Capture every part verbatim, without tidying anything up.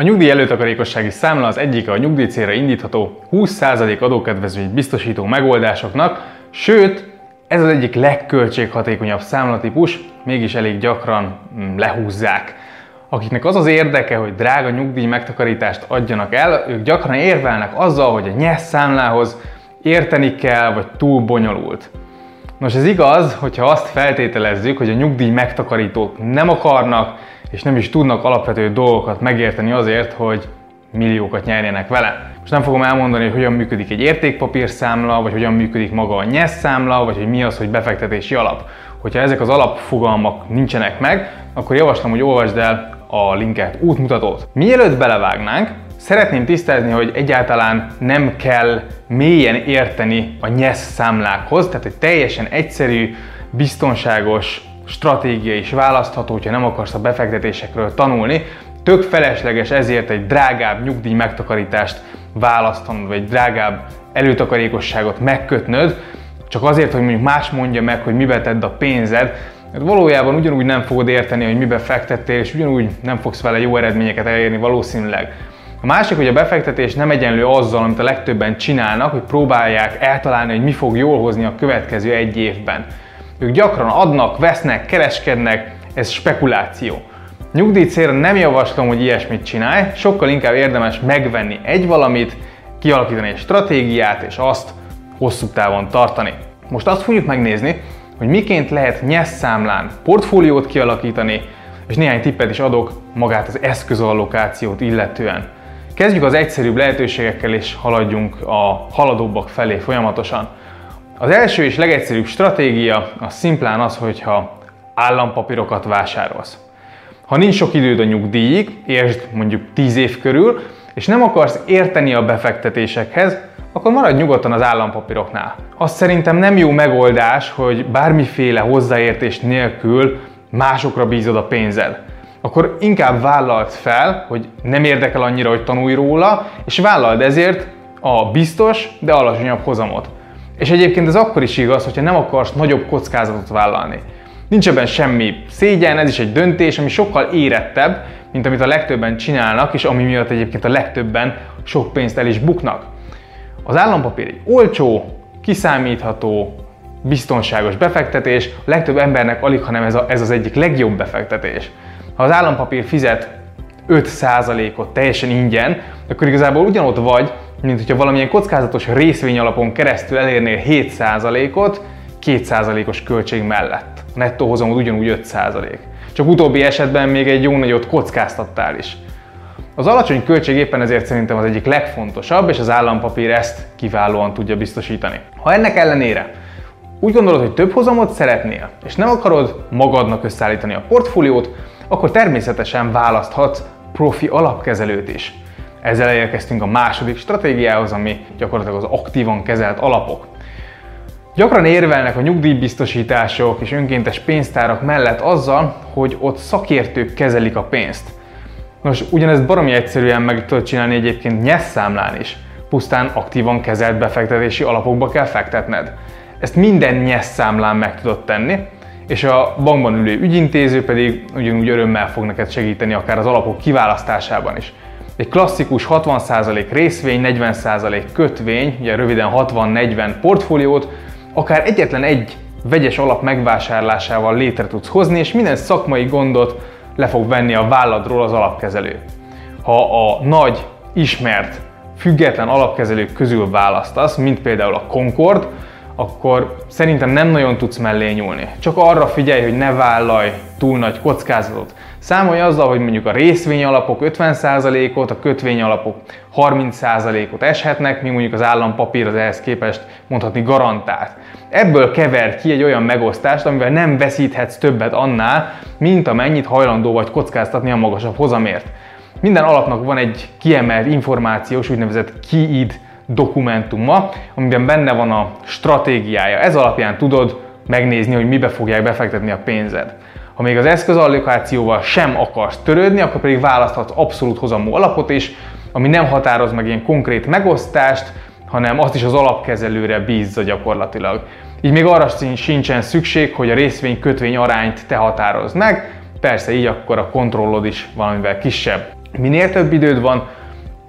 A nyugdíj előtakarékossági számla az egyik a nyugdíj célra indítható húsz százalék adókedvezményt biztosító megoldásoknak, sőt, ez az egyik legköltséghatékonyabb számlatípus, mégis elég gyakran mm, lehúzzák. Akiknek az az érdeke, hogy drága nyugdíj megtakarítást adjanak el, ők gyakran érvelnek azzal, hogy a NYESZ számlához érteni kell, vagy túl bonyolult. Nos, ez igaz, hogyha azt feltételezzük, hogy a nyugdíj megtakarítók nem akarnak és nem is tudnak alapvető dolgokat megérteni azért, hogy milliókat nyerjenek vele. Most nem fogom elmondani, hogy hogyan működik egy értékpapírszámla, vagy hogyan működik maga a NYESZ számla, vagy hogy mi az, hogy befektetési alap. Hogyha ezek az alapfogalmak nincsenek meg, akkor javaslom, hogy olvasd el a linkelt útmutatót. Mielőtt belevágnánk, szeretném tisztázni, hogy egyáltalán nem kell mélyen érteni a NYESZ számlákhoz, tehát egy teljesen egyszerű, biztonságos stratégia is választható, hogyha nem akarsz a befektetésekről tanulni. Tök felesleges ezért egy drágább nyugdíj megtakarítást választanod, vagy egy drágább előtakarékosságot megkötnöd, csak azért, hogy mondjuk más mondja meg, hogy mibe tedd a pénzed, mert valójában ugyanúgy nem fogod érteni, hogy mibe fektettél, és ugyanúgy nem fogsz vele jó eredményeket elérni valószínűleg. A másik, hogy a befektetés nem egyenlő azzal, amit a legtöbben csinálnak, hogy próbálják eltalálni, hogy mi fog jól hozni a következő egy évben. Ők gyakran adnak, vesznek, kereskednek, ez spekuláció. Nyugdíj célra nem javaslom, hogy ilyesmit csinálj, sokkal inkább érdemes megvenni egy valamit, kialakítani egy stratégiát, és azt hosszú távon tartani. Most azt fogjuk megnézni, hogy miként lehet NYESZ számlán portfóliót kialakítani, és néhány tippet is adok magát az eszközallokációt illetően. Kezdjük az egyszerűbb lehetőségekkel, és haladjunk a haladóbbak felé folyamatosan. Az első és legegyszerűbb stratégia az szimplán az, hogyha állampapírokat vásárolsz. Ha nincs sok időd a nyugdíjig, értsd mondjuk tíz év körül, és nem akarsz érteni a befektetésekhez, akkor maradj nyugodtan az állampapíroknál. Azt szerintem nem jó megoldás, hogy bármiféle hozzáértés nélkül másokra bízod a pénzed. Akkor inkább vállald fel, hogy nem érdekel annyira, hogy tanulj róla, és vállald ezért a biztos, de alacsonyabb hozamot. És egyébként ez akkor is igaz, hogyha nem akarsz nagyobb kockázatot vállalni. Nincs ebben semmi szégyen, ez is egy döntés, ami sokkal érettebb, mint amit a legtöbben csinálnak, és ami miatt egyébként a legtöbben sok pénzt el is buknak. Az állampapír egy olcsó, kiszámítható, biztonságos befektetés, a legtöbb embernek alig, hanem ez, a, ez az egyik legjobb befektetés. Ha az állampapír fizet öt százalékot teljesen ingyen, akkor igazából ugyanott vagy, mint hogyha valamilyen kockázatos részvény alapon keresztül elérnél hét százalékot, két százalékos költség mellett. A nettó hozamod ugyanúgy öt százalék. Csak utóbbi esetben még egy jó nagyot kockáztattál is. Az alacsony költség éppen ezért szerintem az egyik legfontosabb, és az állampapír ezt kiválóan tudja biztosítani. Ha ennek ellenére úgy gondolod, hogy több hozamot szeretnél, és nem akarod magadnak összeállítani a portfóliót, akkor természetesen választhatsz profi alapkezelőt is. Ezzel elérkeztünk a második stratégiához, ami gyakorlatilag az aktívan kezelt alapok. Gyakran érvelnek a nyugdíjbiztosítások és önkéntes pénztárak mellett azzal, hogy ott szakértők kezelik a pénzt. Nos, ugyanezt baromi egyszerűen meg tudod csinálni egyébként NYESZ számlán is. Pusztán aktívan kezelt befektetési alapokba kell fektetned. Ezt minden NYESZ számlán meg tudod tenni, és a bankban ülő ügyintéző pedig ugyanúgy örömmel fog neked segíteni akár az alapok kiválasztásában is. Egy klasszikus hatvan százalék részvény, negyven százalék kötvény, ugye röviden hatvan negyven portfóliót, akár egyetlen egy vegyes alap megvásárlásával létre tudsz hozni, és minden szakmai gondot le fog venni a válladról az alapkezelő. Ha a nagy, ismert, független alapkezelők közül választasz, mint például a Concord, akkor szerintem nem nagyon tudsz mellé nyúlni. Csak arra figyelj, hogy ne vállalj túl nagy kockázatot. Számolj azzal, hogy mondjuk a részvényalapok ötven százalékot, a kötvényalapok harminc százalékot eshetnek, míg mondjuk az állampapír az ehhez képest mondhatni garantált. Ebből kever ki egy olyan megosztást, amivel nem veszíthetsz többet annál, mint amennyit hajlandó vagy kockáztatni a magasabb hozamért. Minden alapnak van egy kiemelt információs, úgynevezett ká i í dé dokumentuma, amiben benne van a stratégiája. Ez alapján tudod megnézni, hogy mibe fogják befektetni a pénzed. Ha még az eszközallokációval sem akarsz törődni, akkor pedig választhatsz abszolút hozamú alapot is, ami nem határoz meg ilyen konkrét megosztást, hanem azt is az alapkezelőre bízza gyakorlatilag. Így még arra sincsen szükség, hogy a részvény-kötvény arányt te határozd meg, persze így akkor a kontrollod is valamivel kisebb. Minél több időd van,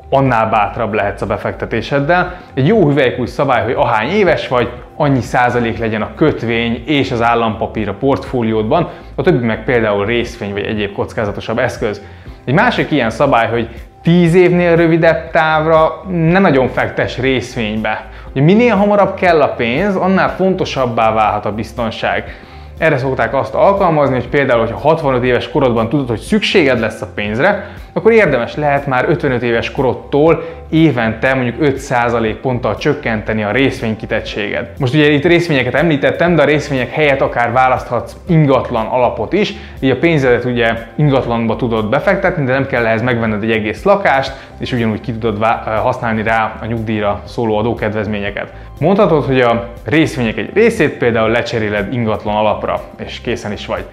annál bátrabb lehetsz a befektetéseddel. Egy jó hüvelykúj szabály, hogy ahány éves vagy, annyi százalék legyen a kötvény és az állampapír a portfóliódban, a többi meg például részvény vagy egyéb kockázatosabb eszköz. Egy másik ilyen szabály, hogy tíz évnél rövidebb távra ne nagyon fektess részvénybe. Ugye minél hamarabb kell a pénz, annál fontosabbá válhat a biztonság. Erre szokták azt alkalmazni, hogy például, ha hatvanöt éves korodban tudod, hogy szükséged lesz a pénzre, akkor érdemes lehet már ötvenöt éves korodtól évente mondjuk öt százalék ponttal csökkenteni a részvénykitettséged. Most ugye itt részvényeket említettem, de a részvények helyett akár választhatsz ingatlan alapot is, így a pénzedet ugye ingatlanba tudod befektetni, de nem kell ehhez megvenned egy egész lakást, és ugyanúgy ki tudod használni rá a nyugdíjra szóló adókedvezményeket. Mondhatod, hogy a részvények egy részét például lecseréled ingatlan alapra, és készen is vagy.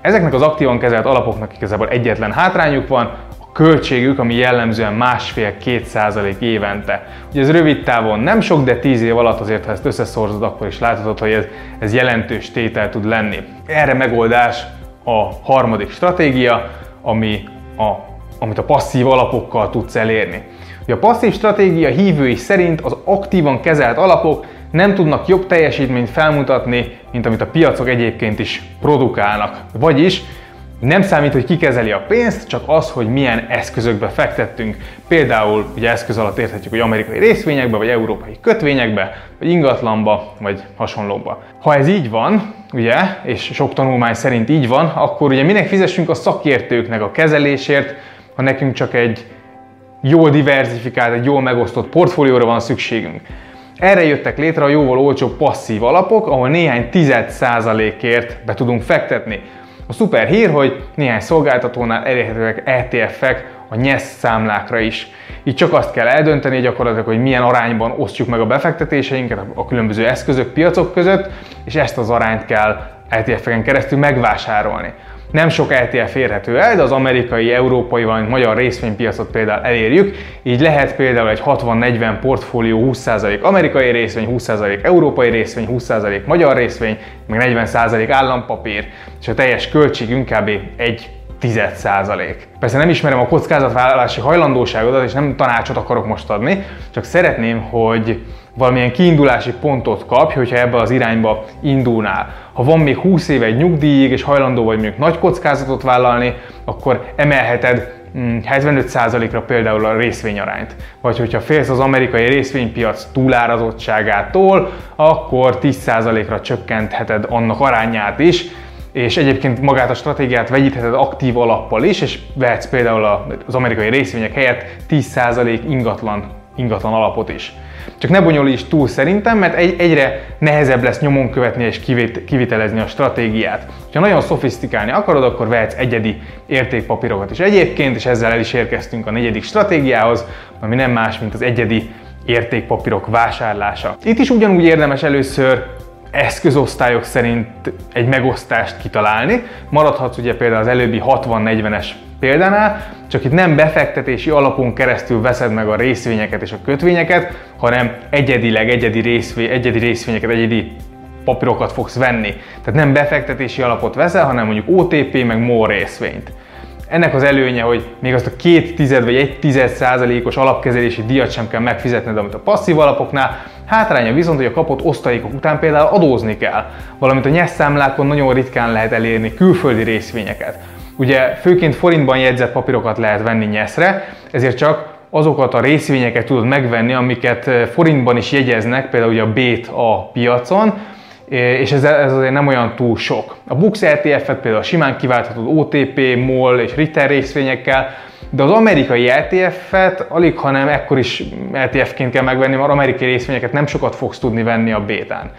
Ezeknek az aktívan kezelt alapoknak igazából egyetlen hátrányuk van, a költségük, ami jellemzően másfél-két százalék évente. Ugye ez rövid távon nem sok, de tíz év alatt azért, ha ezt összeszorzod, akkor is láthatod, hogy ez, ez jelentős tétel tud lenni. Erre megoldás a harmadik stratégia, ami a, amit a passzív alapokkal tudsz elérni. Ugye a passzív stratégia hívői szerint az aktívan kezelt alapok nem tudnak jobb teljesítményt felmutatni, mint amit a piacok egyébként is produkálnak. Vagyis nem számít, hogy ki kezeli a pénzt, csak az, hogy milyen eszközökbe fektettünk. Például ugye eszköz alatt érthetjük, hogy amerikai részvényekbe, vagy európai kötvényekbe, vagy ingatlanba, vagy hasonlóba. Ha ez így van, ugye, és sok tanulmány szerint így van, akkor ugye minek fizessünk a szakértőknek a kezelésért, ha nekünk csak egy jól diverzifikált, egy jól megosztott portfólióra van szükségünk. Erre jöttek létre a jóval olcsóbb passzív alapok, ahol néhány tized százalékért be tudunk fektetni. A szuper hír, hogy néhány szolgáltatónál elérhetőek é té ef-ek a nyesz számlákra is. Így csak azt kell eldönteni gyakorlatilag, hogy milyen arányban osztjuk meg a befektetéseinket a különböző eszközök, piacok között, és ezt az arányt kell é té ef-eken keresztül megvásárolni. Nem sok é té ef érhető el, de az amerikai, európai, valamint magyar részvénypiacot például elérjük, így lehet például egy hatvan-negyven portfólió húsz százalék amerikai részvény, húsz százalék európai részvény, húsz százalék magyar részvény, meg negyven százalék állampapír, és a teljes költségünk kb. egy tized százalék. Persze nem ismerem a kockázatvállalási hajlandóságodat, és nem tanácsot akarok most adni, csak szeretném, hogy valamilyen kiindulási pontot kapj, hogyha ebbe az irányba indulnál. Ha van még húsz éve egy nyugdíjig, és hajlandó vagy mondjuk nagy kockázatot vállalni, akkor emelheted hetvenöt százalékra például a részvényarányt. Vagy hogyha félsz az amerikai részvénypiac túlárazottságától, akkor tíz százalékra csökkentheted annak arányát is, és egyébként magát a stratégiát vegyítheted aktív alappal is, és vehetsz például az amerikai részvények helyett tíz százalék ingatlan, ingatlan alapot is. Csak ne bonyolíts túl szerintem, mert egy, egyre nehezebb lesz nyomon követni és kivét, kivitelezni a stratégiát. Ha nagyon szofisztikálni akarod, akkor vehetsz egyedi értékpapírokat is egyébként, és ezzel el is érkeztünk a negyedik stratégiához, ami nem más, mint az egyedi értékpapírok vásárlása. Itt is ugyanúgy érdemes először eszközosztályok szerint egy megosztást kitalálni. Maradhatsz ugye például az előbbi hatvan-negyvenes példánál, csak itt nem befektetési alapon keresztül veszed meg a részvényeket és a kötvényeket, hanem egyedileg egyedi, részvény, egyedi részvényeket, egyedi papírokat fogsz venni. Tehát nem befektetési alapot veszel, hanem mondjuk o té pé meg MOL részvényt. Ennek az előnye, hogy még azt a két tized vagy egy tized százalékos alapkezelési díjat sem kell megfizetned, amit a passzív alapoknál, hátránya viszont, hogy a kapott osztalékok után például adózni kell, valamint a nyesz számlákon nagyon ritkán lehet elérni külföldi részvényeket. Ugye főként forintban jegyzett papírokat lehet venni nyeszre, ezért csak azokat a részvényeket tudod megvenni, amiket forintban is jegyeznek, például ugye a bét a piacon, és ez, ez azért nem olyan túl sok. A Bux é té ef-et például simán kiválthatod o té pé, MOL és Ritter részvényekkel, de az amerikai é té ef-et alig, hanem ekkor is é té ef-ként kell megvenni, mert amerikai részvényeket nem sokat fogsz tudni venni a bétán.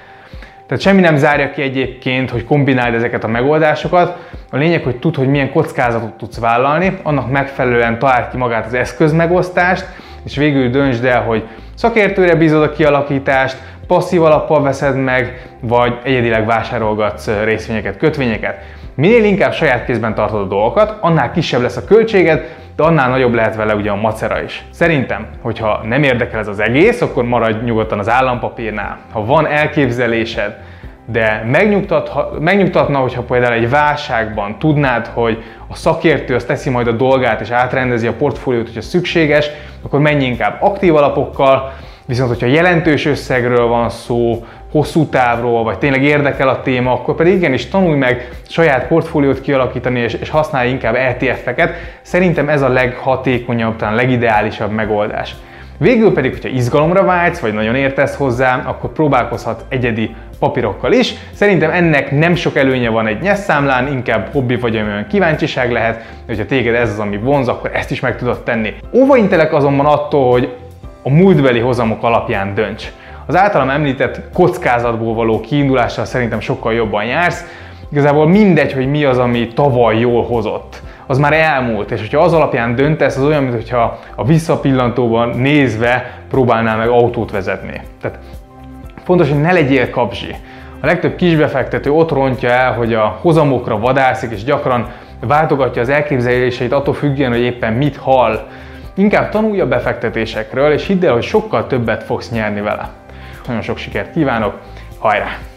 Tehát semmi nem zárja ki egyébként, hogy kombináld ezeket a megoldásokat. A lényeg, hogy tudd, hogy milyen kockázatot tudsz vállalni, annak megfelelően találd ki magát az eszközmegosztást, és végül döntsd el, hogy szakértőre bízod a kialakítást, passzív alappal veszed meg, vagy egyedileg vásárolgatsz részvényeket, kötvényeket. Minél inkább saját kézben tartod a dolgokat, annál kisebb lesz a költséged, de annál nagyobb lehet vele ugye a macera is. Szerintem, hogyha nem érdekel ez az egész, akkor maradj nyugodtan az állampapírnál. Ha van elképzelésed, de megnyugtatna, hogyha például egy válságban tudnád, hogy a szakértő azt teszi majd a dolgát és átrendezi a portfóliót, hogyha szükséges, akkor menj inkább aktív alapokkal, viszont hogyha jelentős összegről van szó, hosszú távról, vagy tényleg érdekel a téma, akkor pedig igenis tanulj meg saját portfóliót kialakítani, és, és használj inkább é té ef-eket. Szerintem ez a leghatékonyabb, talán legideálisabb megoldás. Végül pedig, hogyha izgalomra vágysz, vagy nagyon értesz hozzá, akkor próbálkozhatsz egyedi papírokkal is. Szerintem ennek nem sok előnye van egy NYESZ számlán, inkább hobbi vagy olyan kíváncsiság lehet, de hogyha téged ez az, ami vonz, akkor ezt is meg tudod tenni. Óvaintelek azonban attól, hogy a múltbeli hozamok alapján dönts. Az általam említett kockázatból való kiindulással szerintem sokkal jobban jársz. Igazából mindegy, hogy mi az, ami tavaly jól hozott. Az már elmúlt, és hogyha az alapján döntesz, az olyan, mintha a visszapillantóban nézve próbálnál meg autót vezetni. Tehát fontos, hogy ne legyél kapzsi. A legtöbb kisbefektető ott rontja el, hogy a hozamokra vadászik, és gyakran váltogatja az elképzeléseit attól függően, hogy éppen mit hall. Inkább tanulj a befektetésekről, és hidd el, hogy sokkal többet fogsz nyerni vele. Nagyon sok sikert kívánok, hajrá!